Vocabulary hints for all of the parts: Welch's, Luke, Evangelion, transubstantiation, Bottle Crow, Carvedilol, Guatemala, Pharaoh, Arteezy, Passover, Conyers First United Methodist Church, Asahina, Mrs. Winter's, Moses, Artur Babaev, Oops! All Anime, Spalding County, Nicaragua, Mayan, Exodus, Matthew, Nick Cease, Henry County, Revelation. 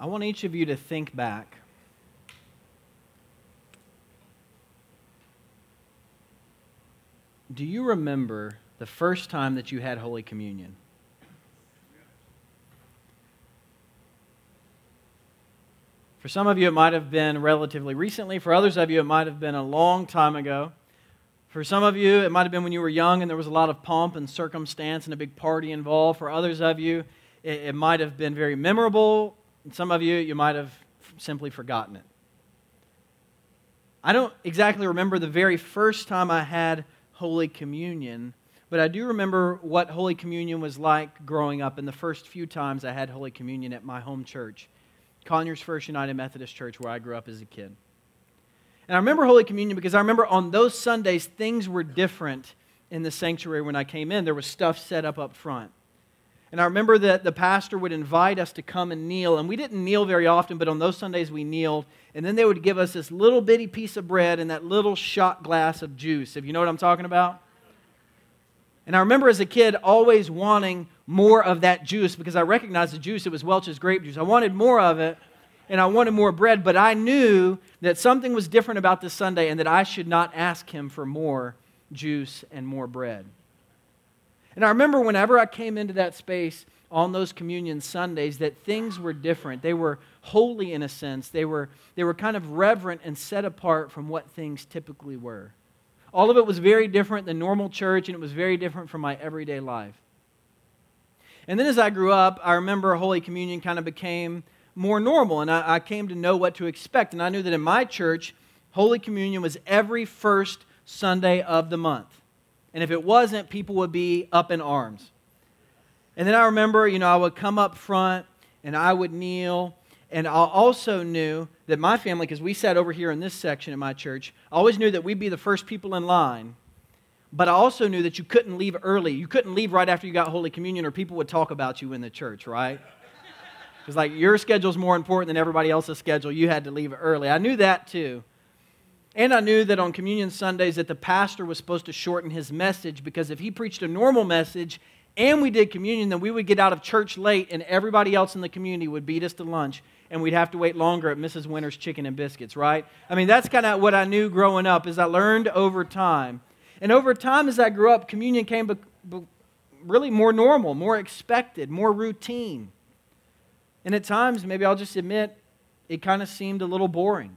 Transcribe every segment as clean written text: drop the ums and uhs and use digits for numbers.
I want each of you to think back . Do you remember the first time that you had Holy Communion? For some of you, it might have been relatively recently. For others of you, it might have been a long time ago. For some of you, it might have been when you were young and there was a lot of pomp and circumstance and a big party involved. For others of you, it might have been very memorable. And some of you, you might have simply forgotten it. I don't exactly remember the very first time I had Holy Communion, but I do remember what Holy Communion was like growing up and the first few times I had Holy Communion at my home church, Conyers First United Methodist Church, where I grew up as a kid. And I remember Holy Communion because I remember on those Sundays, things were different in the sanctuary when I came in. There was stuff set up front. And I remember that the pastor would invite us to come and kneel, and we didn't kneel very often, but on those Sundays we kneeled, and then they would give us this little bitty piece of bread and that little shot glass of juice, if you know what I'm talking about. And I remember as a kid always wanting more of that juice because I recognized the juice, it was Welch's grape juice. I wanted more of it, and I wanted more bread, but I knew that something was different about this Sunday and that I should not ask him for more juice and more bread. And I remember whenever I came into that space on those communion Sundays that things were different. They were holy in a sense. They were kind of reverent and set apart from what things typically were. All of it was very different than normal church, and it was very different from my everyday life. And then as I grew up, I remember Holy Communion kind of became more normal, and I came to know what to expect. And I knew that in my church, Holy Communion was every first Sunday of the month. And if it wasn't, people would be up in arms. And then I remember, I would come up front and I would kneel. And I also knew that my family, because we sat over here in this section in my church, I always knew that we'd be the first people in line. But I also knew that you couldn't leave early. You couldn't leave right after you got Holy Communion or people would talk about you in the church, right? Because your schedule's more important than everybody else's schedule. You had to leave early. I knew that too. And I knew that on Communion Sundays that the pastor was supposed to shorten his message because if he preached a normal message and we did communion, then we would get out of church late and everybody else in the community would beat us to lunch and we'd have to wait longer at Mrs. Winter's Chicken and Biscuits, right? I mean, that's kind of what I knew growing up as I learned over time. And over time as I grew up, communion came really more normal, more expected, more routine. And at times, maybe I'll just admit, it kind of seemed a little boring.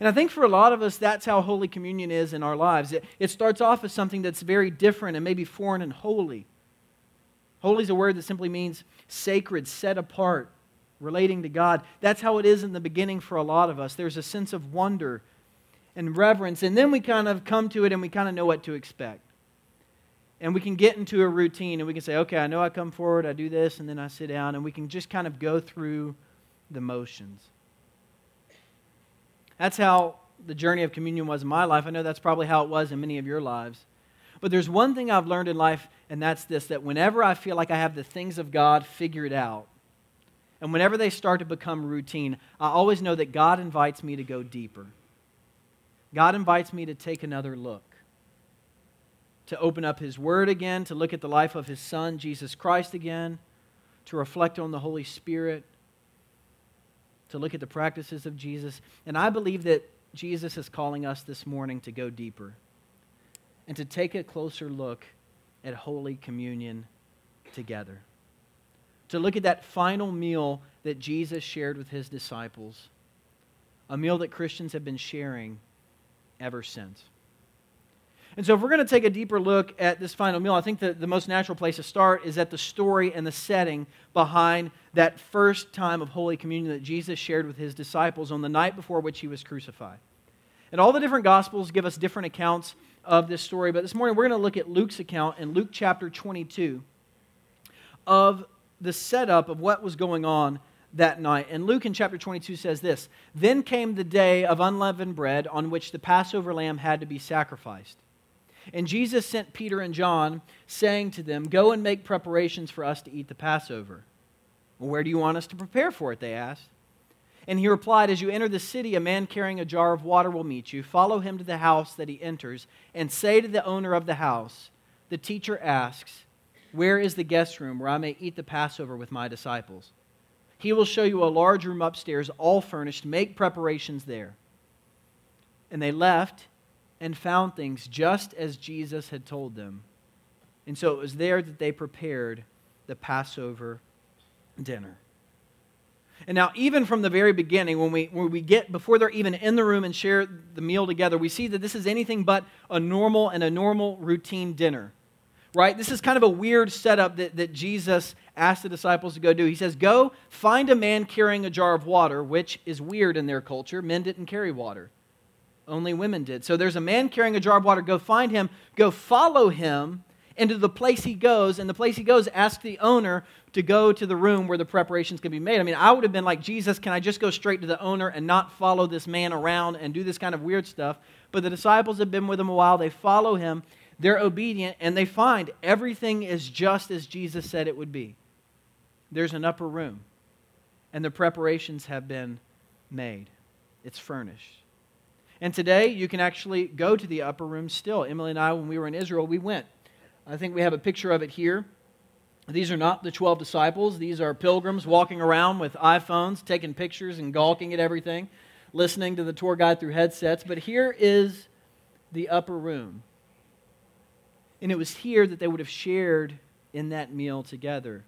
And I think for a lot of us, that's how Holy Communion is in our lives. It starts off as something that's very different and maybe foreign and holy. Holy is a word that simply means sacred, set apart, relating to God. That's how it is in the beginning for a lot of us. There's a sense of wonder and reverence. And then we kind of come to it and we kind of know what to expect. And we can get into a routine and we can say, okay, I know I come forward, I do this, and then I sit down. And we can just kind of go through the motions. That's how the journey of communion was in my life. I know that's probably how it was in many of your lives. But there's one thing I've learned in life, and that's this, that whenever I feel like I have the things of God figured out, and whenever they start to become routine, I always know that God invites me to go deeper. God invites me to take another look, to open up His Word again, to look at the life of His Son, Jesus Christ again, to reflect on the Holy Spirit, to look at the practices of Jesus. And I believe that Jesus is calling us this morning to go deeper and to take a closer look at Holy Communion together. To look at that final meal that Jesus shared with His disciples, a meal that Christians have been sharing ever since. And so if we're going to take a deeper look at this final meal, I think that the most natural place to start is at the story and the setting behind that first time of Holy Communion that Jesus shared with His disciples on the night before which He was crucified. And all the different Gospels give us different accounts of this story, but this morning we're going to look at Luke's account in Luke chapter 22 of the setup of what was going on that night. And Luke in chapter 22 says this, "Then came the day of unleavened bread on which the Passover lamb had to be sacrificed. And Jesus sent Peter and John, saying to them, 'Go and make preparations for us to eat the Passover.' 'Well, where do you want us to prepare for it?' they asked. And he replied, 'As you enter the city, a man carrying a jar of water will meet you. Follow him to the house that he enters, and say to the owner of the house, "The teacher asks, where is the guest room where I may eat the Passover with my disciples?" He will show you a large room upstairs, all furnished. Make preparations there. And they left and found things just as Jesus had told them. And so it was there that they prepared the Passover dinner. And now, even from the very beginning, when we get, before they're even in the room and share the meal together, we see that this is anything but a normal routine dinner, right? This is kind of a weird setup that Jesus asked the disciples to go do. He says, go find a man carrying a jar of water, which is weird in their culture. Men didn't carry water. Only women did. So there's a man carrying a jar of water. Go find him. Go follow him into the place he goes, and the place he goes asks the owner to go to the room where the preparations can be made. I mean, I would have been like, Jesus, can I just go straight to the owner and not follow this man around and do this kind of weird stuff? But the disciples have been with him a while. They follow him. They're obedient, and they find everything is just as Jesus said it would be. There's an upper room, and the preparations have been made. It's furnished. And today, you can actually go to the upper room still. Emily and I, when we were in Israel, we went. I think we have a picture of it here. These are not the 12 disciples. These are pilgrims walking around with iPhones, taking pictures and gawking at everything, listening to the tour guide through headsets. But here is the upper room. And it was here that they would have shared in that meal together.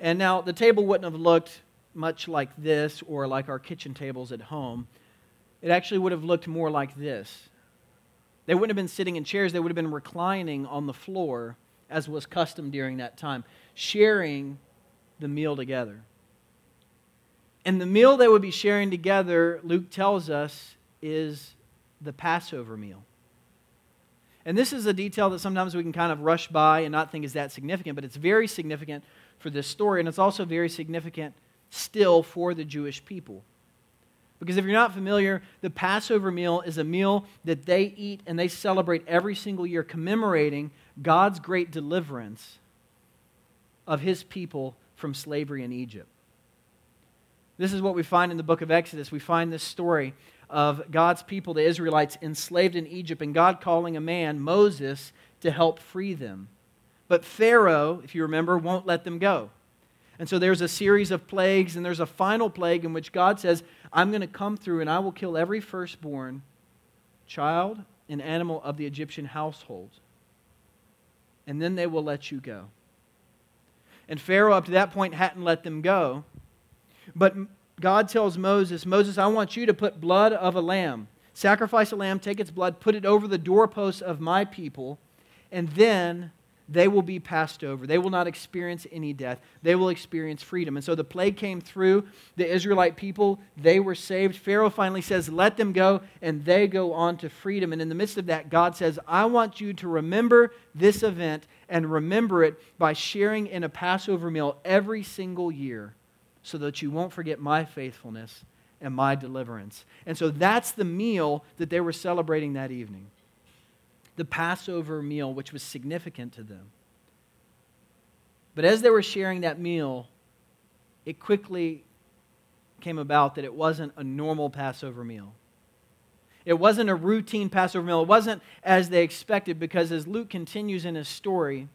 And now, the table wouldn't have looked much like this or like our kitchen tables at home. It actually would have looked more like this. They wouldn't have been sitting in chairs. They would have been reclining on the floor, as was custom during that time, sharing the meal together. And the meal they would be sharing together, Luke tells us, is the Passover meal. And this is a detail that sometimes we can kind of rush by and not think is that significant, but it's very significant for this story, and it's also very significant still for the Jewish people. Because if you're not familiar, the Passover meal is a meal that they eat and they celebrate every single year, commemorating God's great deliverance of his people from slavery in Egypt. This is what we find in the book of Exodus. We find this story of God's people, the Israelites, enslaved in Egypt, and God calling a man, Moses, to help free them. But Pharaoh, if you remember, won't let them go. And so there's a series of plagues, and there's a final plague in which God says, I'm going to come through and I will kill every firstborn child and animal of the Egyptian household. And then they will let you go. And Pharaoh up to that point hadn't let them go. But God tells Moses, Moses, I want you to put blood of a lamb. Sacrifice a lamb, take its blood, put it over the doorposts of my people, and then they will be passed over. They will not experience any death. They will experience freedom. And so the plague came through the Israelite people. They were saved. Pharaoh finally says, let them go, and they go on to freedom. And in the midst of that, God says, I want you to remember this event and remember it by sharing in a Passover meal every single year so that you won't forget my faithfulness and my deliverance. And so that's the meal that they were celebrating that evening. The Passover meal, which was significant to them. But as they were sharing that meal, it quickly came about that it wasn't a normal Passover meal. It wasn't a routine Passover meal. It wasn't as they expected, because as Luke continues in his story,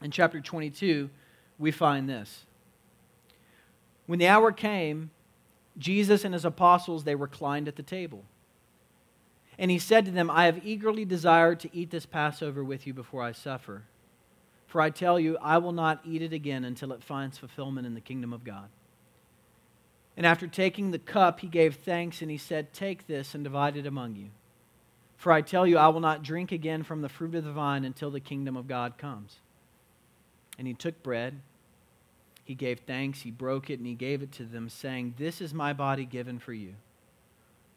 in chapter 22, we find this. When the hour came, Jesus and his apostles, they reclined at the table. And he said to them, I have eagerly desired to eat this Passover with you before I suffer. For I tell you, I will not eat it again until it finds fulfillment in the kingdom of God. And after taking the cup, he gave thanks, and he said, take this and divide it among you. For I tell you, I will not drink again from the fruit of the vine until the kingdom of God comes. And he took bread, he gave thanks, he broke it, and he gave it to them, saying, this is my body given for you.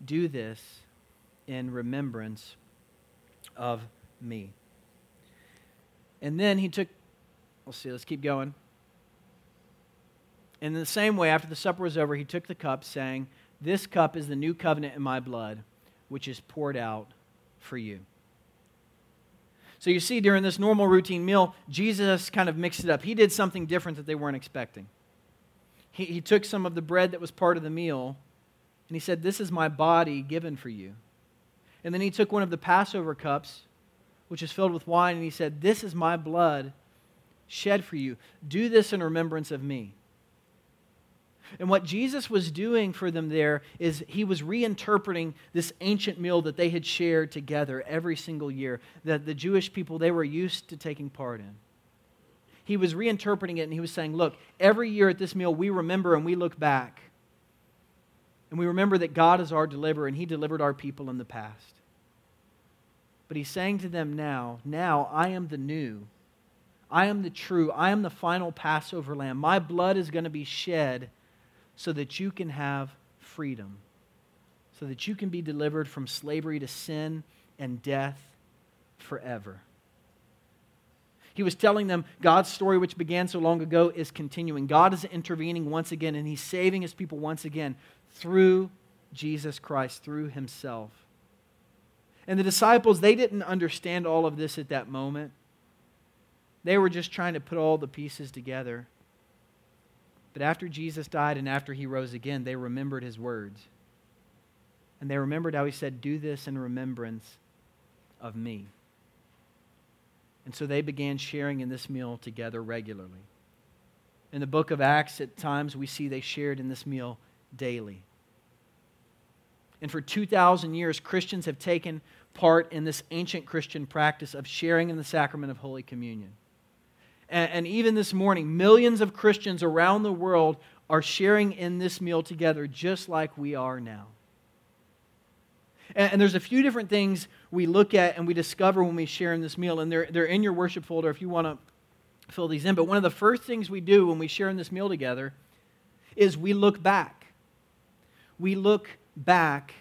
Do this in remembrance of me. And then he took, let's keep going. And in the same way, after the supper was over, he took the cup, saying, this cup is the new covenant in my blood, which is poured out for you. So you see, during this normal routine meal, Jesus kind of mixed it up. He did something different that they weren't expecting. He took some of the bread that was part of the meal, and he said, this is my body given for you. And then he took one of the Passover cups, which is filled with wine, and he said, this is my blood shed for you. Do this in remembrance of me. And what Jesus was doing for them there is he was reinterpreting this ancient meal that they had shared together every single year, that the Jewish people, they were used to taking part in. He was reinterpreting it, and he was saying, look, every year at this meal, we remember and we look back. And we remember that God is our deliverer, and he delivered our people in the past. But he's saying to them now I am the new. I am the true. I am the final Passover lamb. My blood is going to be shed so that you can have freedom, so that you can be delivered from slavery to sin and death forever. He was telling them God's story, which began so long ago, is continuing. God is intervening once again, and he's saving his people once again through Jesus Christ, through himself. And the disciples, they didn't understand all of this at that moment. They were just trying to put all the pieces together. But after Jesus died and after he rose again, they remembered his words. And they remembered how he said, do this in remembrance of me. And so they began sharing in this meal together regularly. In the book of Acts, at times we see they shared in this meal daily. And for 2,000 years, Christians have taken part in this ancient Christian practice of sharing in the sacrament of Holy Communion. And even this morning, millions of Christians around the world are sharing in this meal together just like we are now. And there's a few different things we look at and we discover when we share in this meal. And they're in your worship folder if you want to fill these in. But one of the first things we do when we share in this meal together is we look back. We look back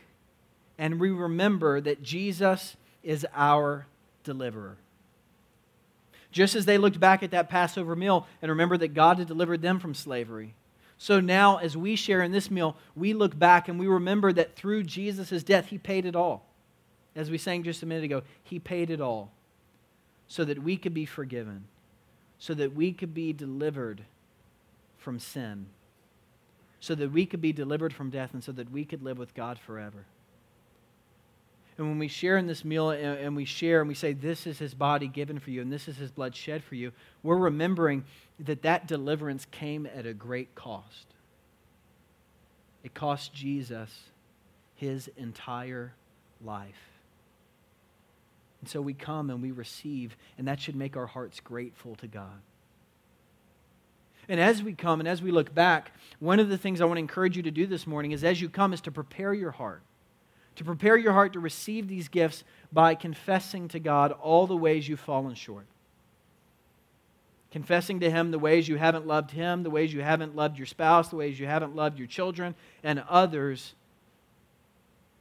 and we remember that Jesus is our deliverer. Just as they looked back at that Passover meal and remembered that God had delivered them from slavery, so now as we share in this meal, we look back and we remember that through Jesus' death, he paid it all. As we sang just a minute ago, he paid it all so that we could be forgiven, so that we could be delivered from sin, so that we could be delivered from death, and so that we could live with God forever. And when we share in this meal and we share and we say, this is his body given for you and this is his blood shed for you, we're remembering that that deliverance came at a great cost. It cost Jesus his entire life. And so we come and we receive, and that should make our hearts grateful to God. And as we come and as we look back, one of the things I want to encourage you to do this morning is as you come is to prepare your heart. To prepare your heart to receive these gifts by confessing to God all the ways you've fallen short. Confessing to him the ways you haven't loved him, the ways you haven't loved your spouse, the ways you haven't loved your children and others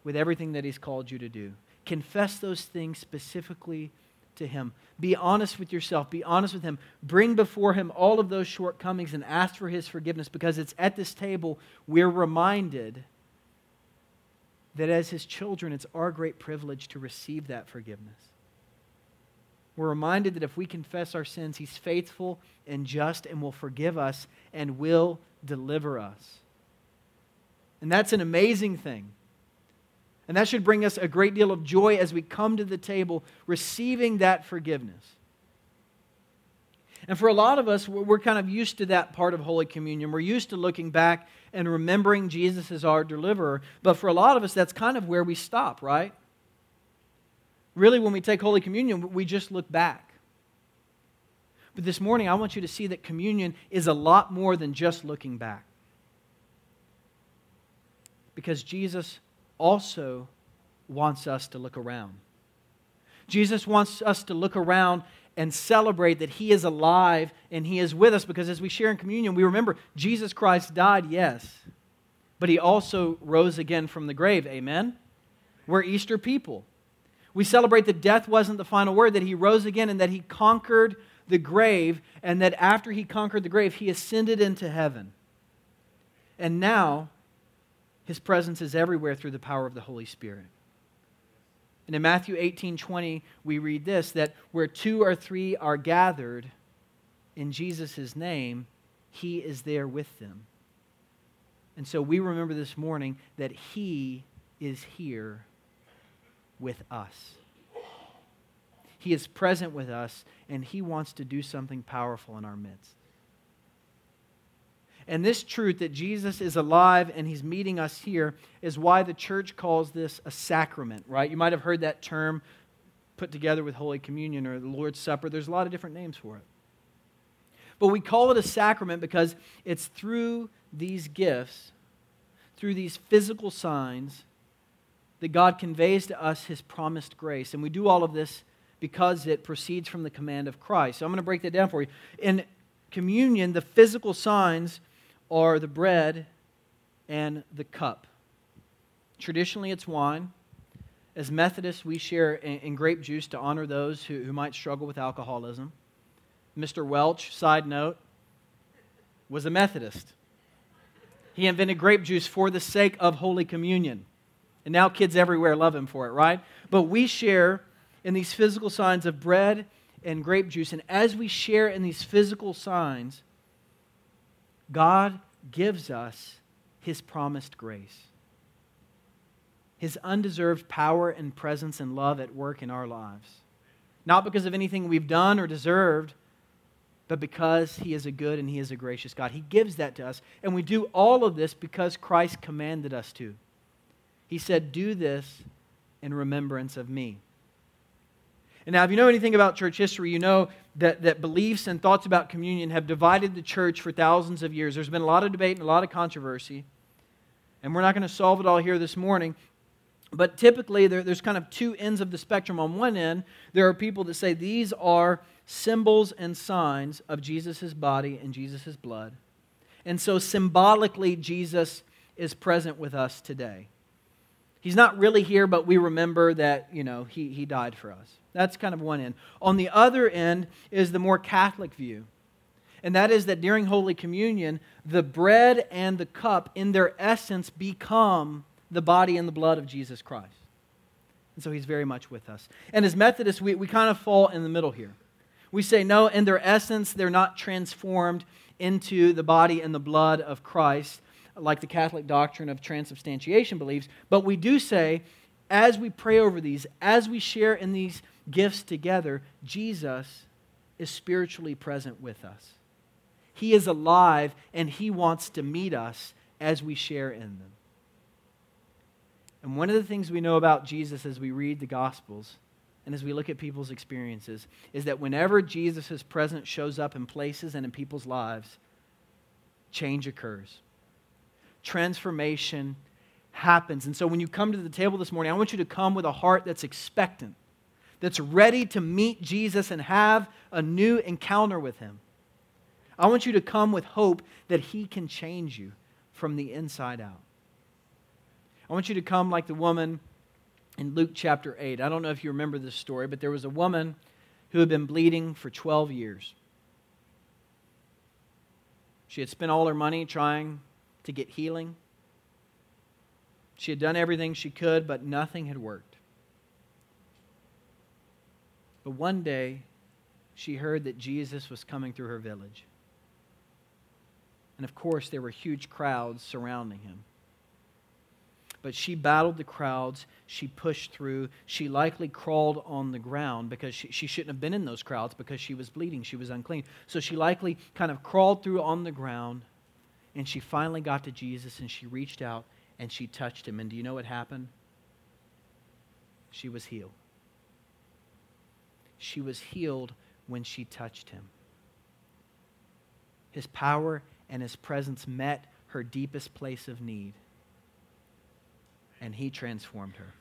with everything that he's called you to do. Confess those things specifically to him. Be honest with yourself. Be honest with him. Bring before him all of those shortcomings and ask for his forgiveness, because it's at this table we're reminded that as his children, it's our great privilege to receive that forgiveness. We're reminded that if we confess our sins, he's faithful and just and will forgive us and will deliver us. And that's an amazing thing. And that should bring us a great deal of joy as we come to the table receiving that forgiveness. And for a lot of us, we're kind of used to that part of Holy Communion. We're used to looking back and remembering Jesus as our deliverer. But for a lot of us, that's kind of where we stop, right? Really, when we take Holy Communion, we just look back. But this morning, I want you to see that communion is a lot more than just looking back. Because Jesus also wants us to look around. Jesus wants us to look around and celebrate that he is alive and he is with us, because as we share in communion, we remember Jesus Christ died, yes, but he also rose again from the grave, amen? We're Easter people. We celebrate that death wasn't the final word, that he rose again and that he conquered the grave, and that after he conquered the grave, he ascended into heaven. And now, his presence is everywhere through the power of the Holy Spirit. And in Matthew 18:20, we read this, that where two or three are gathered in Jesus' name, he is there with them. And so we remember this morning that he is here with us. He is present with us, and he wants to do something powerful in our midst. And this truth that Jesus is alive and he's meeting us here is why the church calls this a sacrament, right? You might have heard that term put together with Holy Communion or the Lord's Supper. There's a lot of different names for it. But we call it a sacrament because it's through these gifts, through these physical signs, that God conveys to us his promised grace. And we do all of this because it proceeds from the command of Christ. So I'm going to break that down for you. In communion, the physical signs are the bread and the cup. Traditionally, it's wine. As Methodists, we share in grape juice to honor those who might struggle with alcoholism. Mr. Welch, side note, was a Methodist. He invented grape juice for the sake of Holy Communion. And now kids everywhere love him for it, right? But we share in these physical signs of bread and grape juice. And as we share in these physical signs, God gives us his promised grace, his undeserved power and presence and love at work in our lives. Not because of anything we've done or deserved, but because he is a good and he is a gracious God. He gives that to us. And we do all of this because Christ commanded us to. He said, do this in remembrance of me. And now, if you know anything about church history, you know that beliefs and thoughts about communion have divided the church for thousands of years. There's been a lot of debate and a lot of controversy. And we're not going to solve it all here this morning. But typically, there's kind of two ends of the spectrum. On one end, there are people that say these are symbols and signs of Jesus' body and Jesus' blood. And so symbolically, Jesus is present with us today. He's not really here, but we remember that, he died for us. That's kind of one end. On the other end is the more Catholic view. And that is that during Holy Communion, the bread and the cup in their essence become the body and the blood of Jesus Christ. And so he's very much with us. And as Methodists, we kind of fall in the middle here. We say, no, in their essence, they're not transformed into the body and the blood of Christ, like the Catholic doctrine of transubstantiation believes, but we do say, as we pray over these, as we share in these gifts together, Jesus is spiritually present with us. He is alive, and he wants to meet us as we share in them. And one of the things we know about Jesus as we read the Gospels and as we look at people's experiences is that whenever Jesus' presence shows up in places and in people's lives, change occurs. Transformation happens. And so when you come to the table this morning, I want you to come with a heart that's expectant, that's ready to meet Jesus and have a new encounter with him. I want you to come with hope that he can change you from the inside out. I want you to come like the woman in Luke chapter 8. I don't know if you remember this story, but there was a woman who had been bleeding for 12 years. She had spent all her money trying to get healing. She had done everything she could, but nothing had worked. But one day, she heard that Jesus was coming through her village. And of course, there were huge crowds surrounding him. But she battled the crowds. She pushed through. She likely crawled on the ground because she shouldn't have been in those crowds because she was bleeding. She was unclean. So she likely kind of crawled through on the ground. And she finally got to Jesus, and she reached out, and she touched him. And do you know what happened? She was healed. She was healed when she touched him. His power and his presence met her deepest place of need, and he transformed her.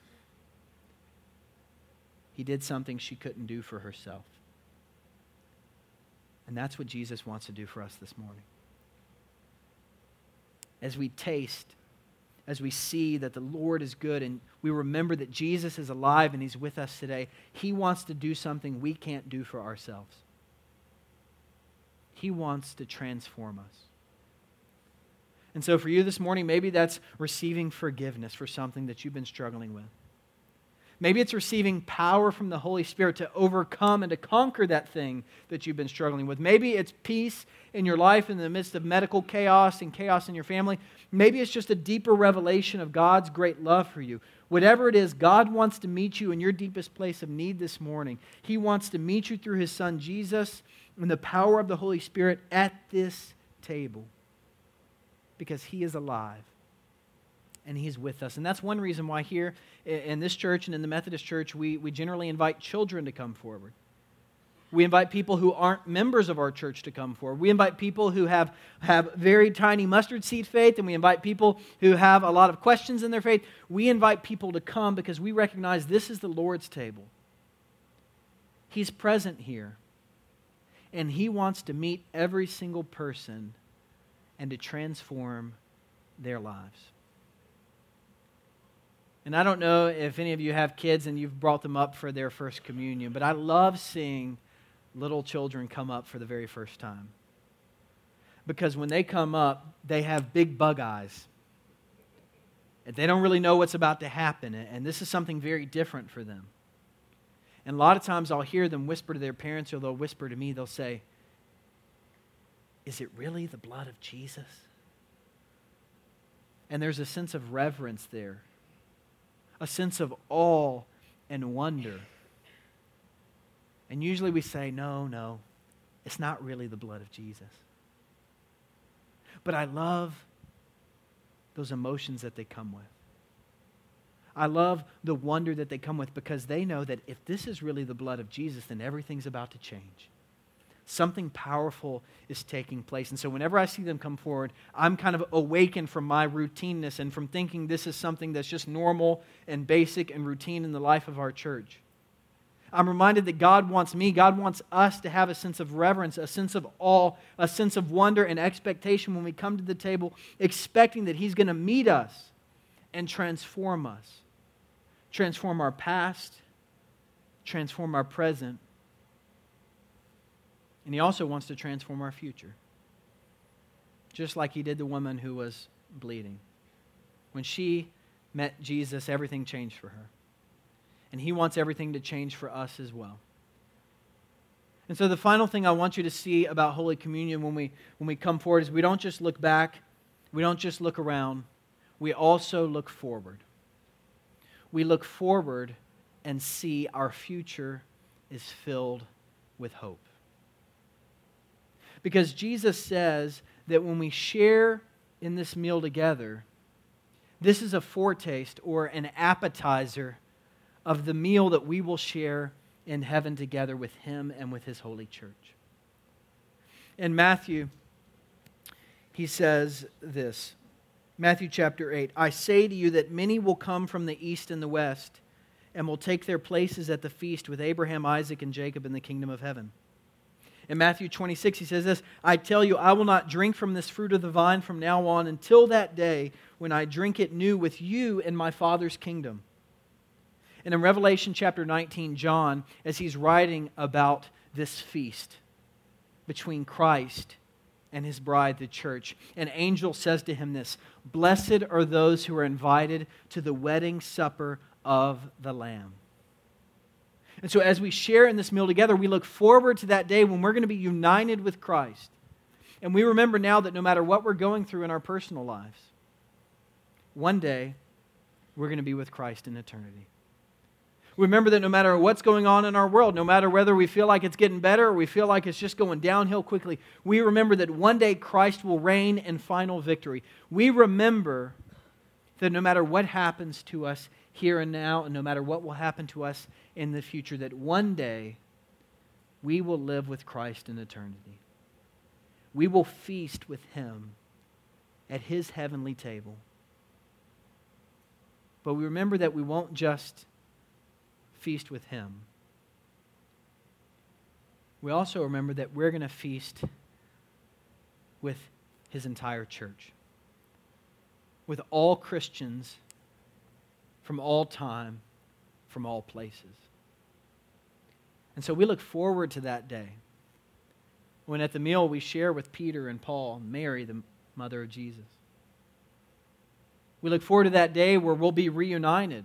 He did something she couldn't do for herself. And that's what Jesus wants to do for us this morning. As we taste, as we see that the Lord is good and we remember that Jesus is alive and he's with us today, he wants to do something we can't do for ourselves. He wants to transform us. And so for you this morning, maybe that's receiving forgiveness for something that you've been struggling with. Maybe it's receiving power from the Holy Spirit to overcome and to conquer that thing that you've been struggling with. Maybe it's peace in your life in the midst of medical chaos and chaos in your family. Maybe it's just a deeper revelation of God's great love for you. Whatever it is, God wants to meet you in your deepest place of need this morning. He wants to meet you through his Son Jesus and the power of the Holy Spirit at this table. because he is alive and he's with us. And that's one reason why here in this church and in the Methodist church, we generally invite children to come forward. We invite people who aren't members of our church to come forward. We invite people who have very tiny mustard seed faith, and we invite people who have a lot of questions in their faith. We invite people to come because we recognize this is the Lord's table. He's present here, and he wants to meet every single person and to transform their lives. And I don't know if any of you have kids and you've brought them up for their first communion, but I love seeing little children come up for the very first time. Because when they come up, they have big bug eyes. And they don't really know what's about to happen, and this is something very different for them. And a lot of times I'll hear them whisper to their parents, or they'll whisper to me, they'll say, "Is it really the blood of Jesus?" And there's a sense of reverence there, a sense of awe and wonder. And usually we say, no, it's not really the blood of Jesus. But I love those emotions that they come with. I love the wonder that they come with, because they know that if this is really the blood of Jesus, then everything's about to change. Something powerful is taking place. And so whenever I see them come forward, I'm kind of awakened from my routineness and from thinking this is something that's just normal and basic and routine in the life of our church. I'm reminded that God wants us to have a sense of reverence, a sense of awe, a sense of wonder and expectation when we come to the table, expecting that He's going to meet us and transform us. Transform our past, transform our present, and He also wants to transform our future. Just like He did the woman who was bleeding. When she met Jesus, everything changed for her. And He wants everything to change for us as well. And so the final thing I want you to see about Holy Communion when we come forward is we don't just look back, we don't just look around, we also look forward. We look forward and see our future is filled with hope. Because Jesus says that when we share in this meal together, this is a foretaste or an appetizer of the meal that we will share in heaven together with Him and with His holy church. In Matthew, He says this, Matthew chapter 8, "I say to you that many will come from the east and the west and will take their places at the feast with Abraham, Isaac, and Jacob in the kingdom of heaven." In Matthew 26, He says this, "I tell you, I will not drink from this fruit of the vine from now on until that day when I drink it new with you in my Father's kingdom." And in Revelation chapter 19, John, as he's writing about this feast between Christ and His bride, the church, an angel says to him this, "Blessed are those who are invited to the wedding supper of the Lamb." And so as we share in this meal together, we look forward to that day when we're going to be united with Christ. And we remember now that no matter what we're going through in our personal lives, one day we're going to be with Christ in eternity. We remember that no matter what's going on in our world, no matter whether we feel like it's getting better or we feel like it's just going downhill quickly, we remember that one day Christ will reign in final victory. We remember that no matter what happens to us here and now, and no matter what will happen to us in the future, that one day we will live with Christ in eternity. We will feast with Him at His heavenly table. But we remember that we won't just feast with Him. We also remember that we're going to feast with His entire church, with all Christians from all time, from all places. And so we look forward to that day when at the meal we share with Peter and Paul and Mary, the mother of Jesus. We look forward to that day where we'll be reunited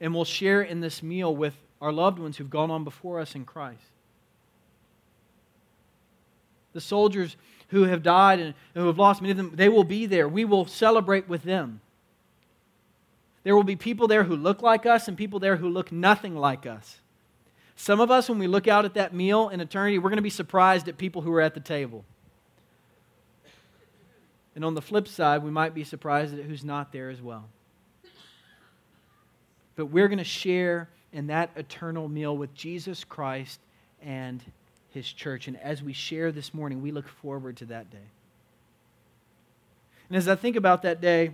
and we'll share in this meal with our loved ones who've gone on before us in Christ. The soldiers who have died and who have lost, many of them, they will be there. We will celebrate with them. There will be people there who look like us and people there who look nothing like us. Some of us, when we look out at that meal in eternity, we're going to be surprised at people who are at the table. And on the flip side, we might be surprised at who's not there as well. But we're going to share in that eternal meal with Jesus Christ and His church. And as we share this morning, we look forward to that day. And as I think about that day,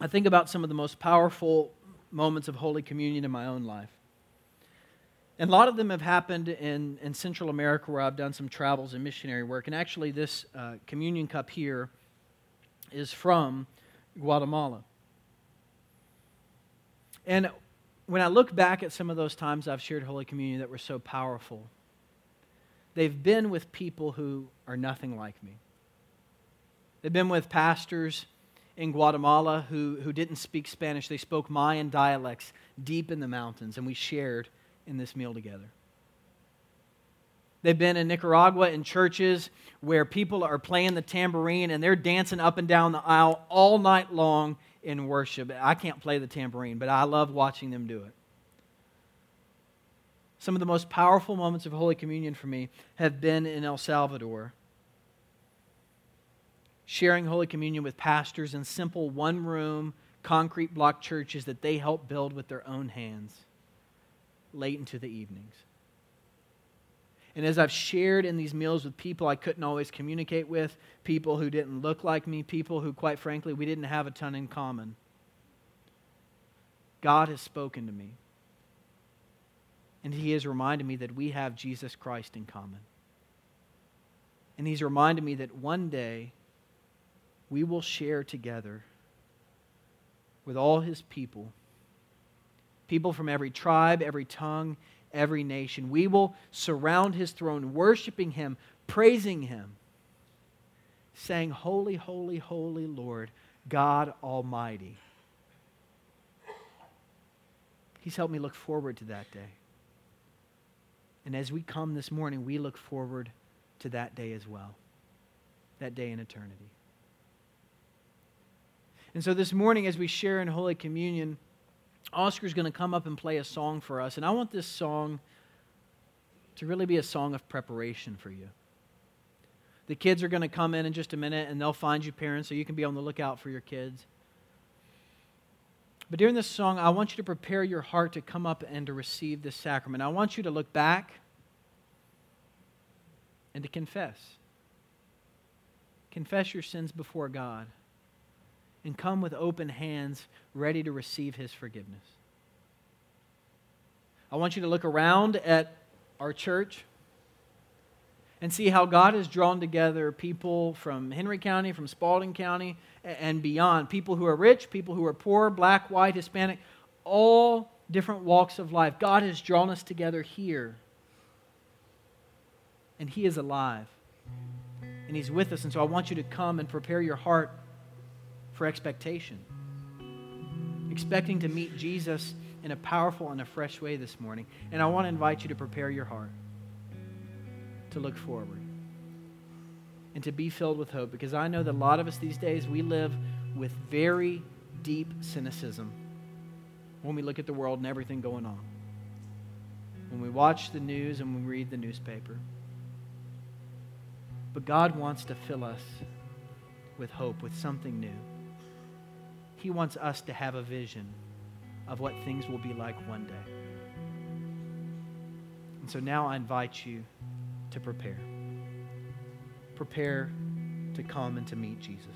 I think about some of the most powerful moments of Holy Communion in my own life. And a lot of them have happened in Central America, where I've done some travels and missionary work. And actually, this communion cup here is from Guatemala. And when I look back at some of those times I've shared Holy Communion that were so powerful, they've been with people who are nothing like me. They've been with pastors in Guatemala who didn't speak Spanish. They spoke Mayan dialects deep in the mountains, and we shared in this meal together. They've been in Nicaragua in churches where people are playing the tambourine and they're dancing up and down the aisle all night long in worship. I can't play the tambourine, but I love watching them do it. Some of the most powerful moments of Holy Communion for me have been in El Salvador, sharing Holy Communion with pastors in simple one-room concrete block churches that they help build with their own hands late into the evenings. And as I've shared in these meals with people I couldn't always communicate with, people who didn't look like me, people who, quite frankly, we didn't have a ton in common, God has spoken to me. And He has reminded me that we have Jesus Christ in common. And He's reminded me that one day we will share together with all His people, people from every tribe, every tongue, every nation. We will surround His throne, worshiping Him, praising Him, saying, "Holy, holy, holy Lord, God Almighty." He's helped me look forward to that day. And as we come this morning, we look forward to that day as well, that day in eternity. And so this morning, as we share in Holy Communion, Oscar's going to come up and play a song for us, and I want this song to really be a song of preparation for you. The kids are going to come in just a minute, and they'll find you, parents, so you can be on the lookout for your kids. But during this song, I want you to prepare your heart to come up and to receive this sacrament. I want you to look back and to confess. Confess your sins before God, and come with open hands, ready to receive His forgiveness. I want you to look around at our church and see how God has drawn together people from Henry County, from Spalding County, and beyond. People who are rich, people who are poor, black, white, Hispanic, all different walks of life. God has drawn us together here. And He is alive. And He's with us. And so I want you to come and prepare your heart for expectation, expecting to meet Jesus in a powerful and a fresh way this morning. And I want to invite you to prepare your heart to look forward and to be filled with hope, because I know that a lot of us these days, we live with very deep cynicism when we look at the world and everything going on, when we watch the news and we read the newspaper. But God wants to fill us with hope, with something new. He wants us to have a vision of what things will be like one day. And so now I invite you to prepare. Prepare to come and to meet Jesus.